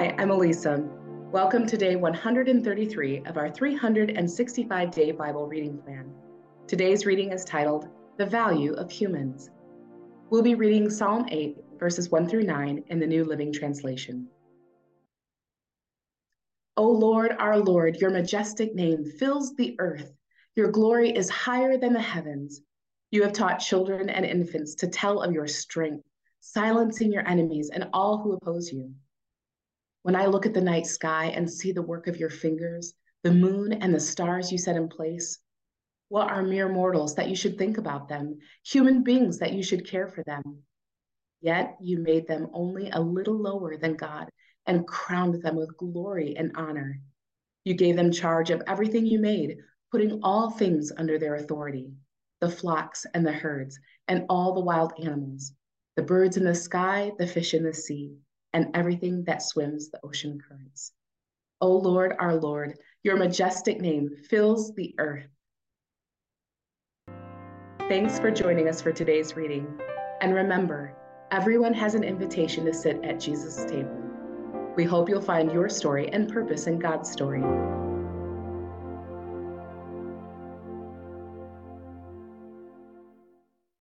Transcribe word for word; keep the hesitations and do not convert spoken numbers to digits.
Hi, I'm Elisa. Welcome to day one hundred thirty-three of our three hundred sixty-five day Bible reading plan. Today's reading is titled, The Value of Humans. We'll be reading Psalm eight, verses one through nine in the New Living Translation. O Lord, our Lord, your majestic name fills the earth. Your glory is higher than the heavens. You have taught children and infants to tell of your strength, silencing your enemies and all who oppose you. When I look at the night sky and see the work of your fingers, the moon and the stars you set in place, what are mere mortals that you should think about them, human beings that you should care for them? Yet you made them only a little lower than God and crowned them with glory and honor. You gave them charge of everything you made, putting all things under their authority, the flocks and the herds and all the wild animals, the birds in the sky, the fish in the sea, and everything that swims the ocean currents. O Lord, our Lord, your majestic name fills the earth. Thanks for joining us for today's reading. And remember, everyone has an invitation to sit at Jesus' table. We hope you'll find your story and purpose in God's story.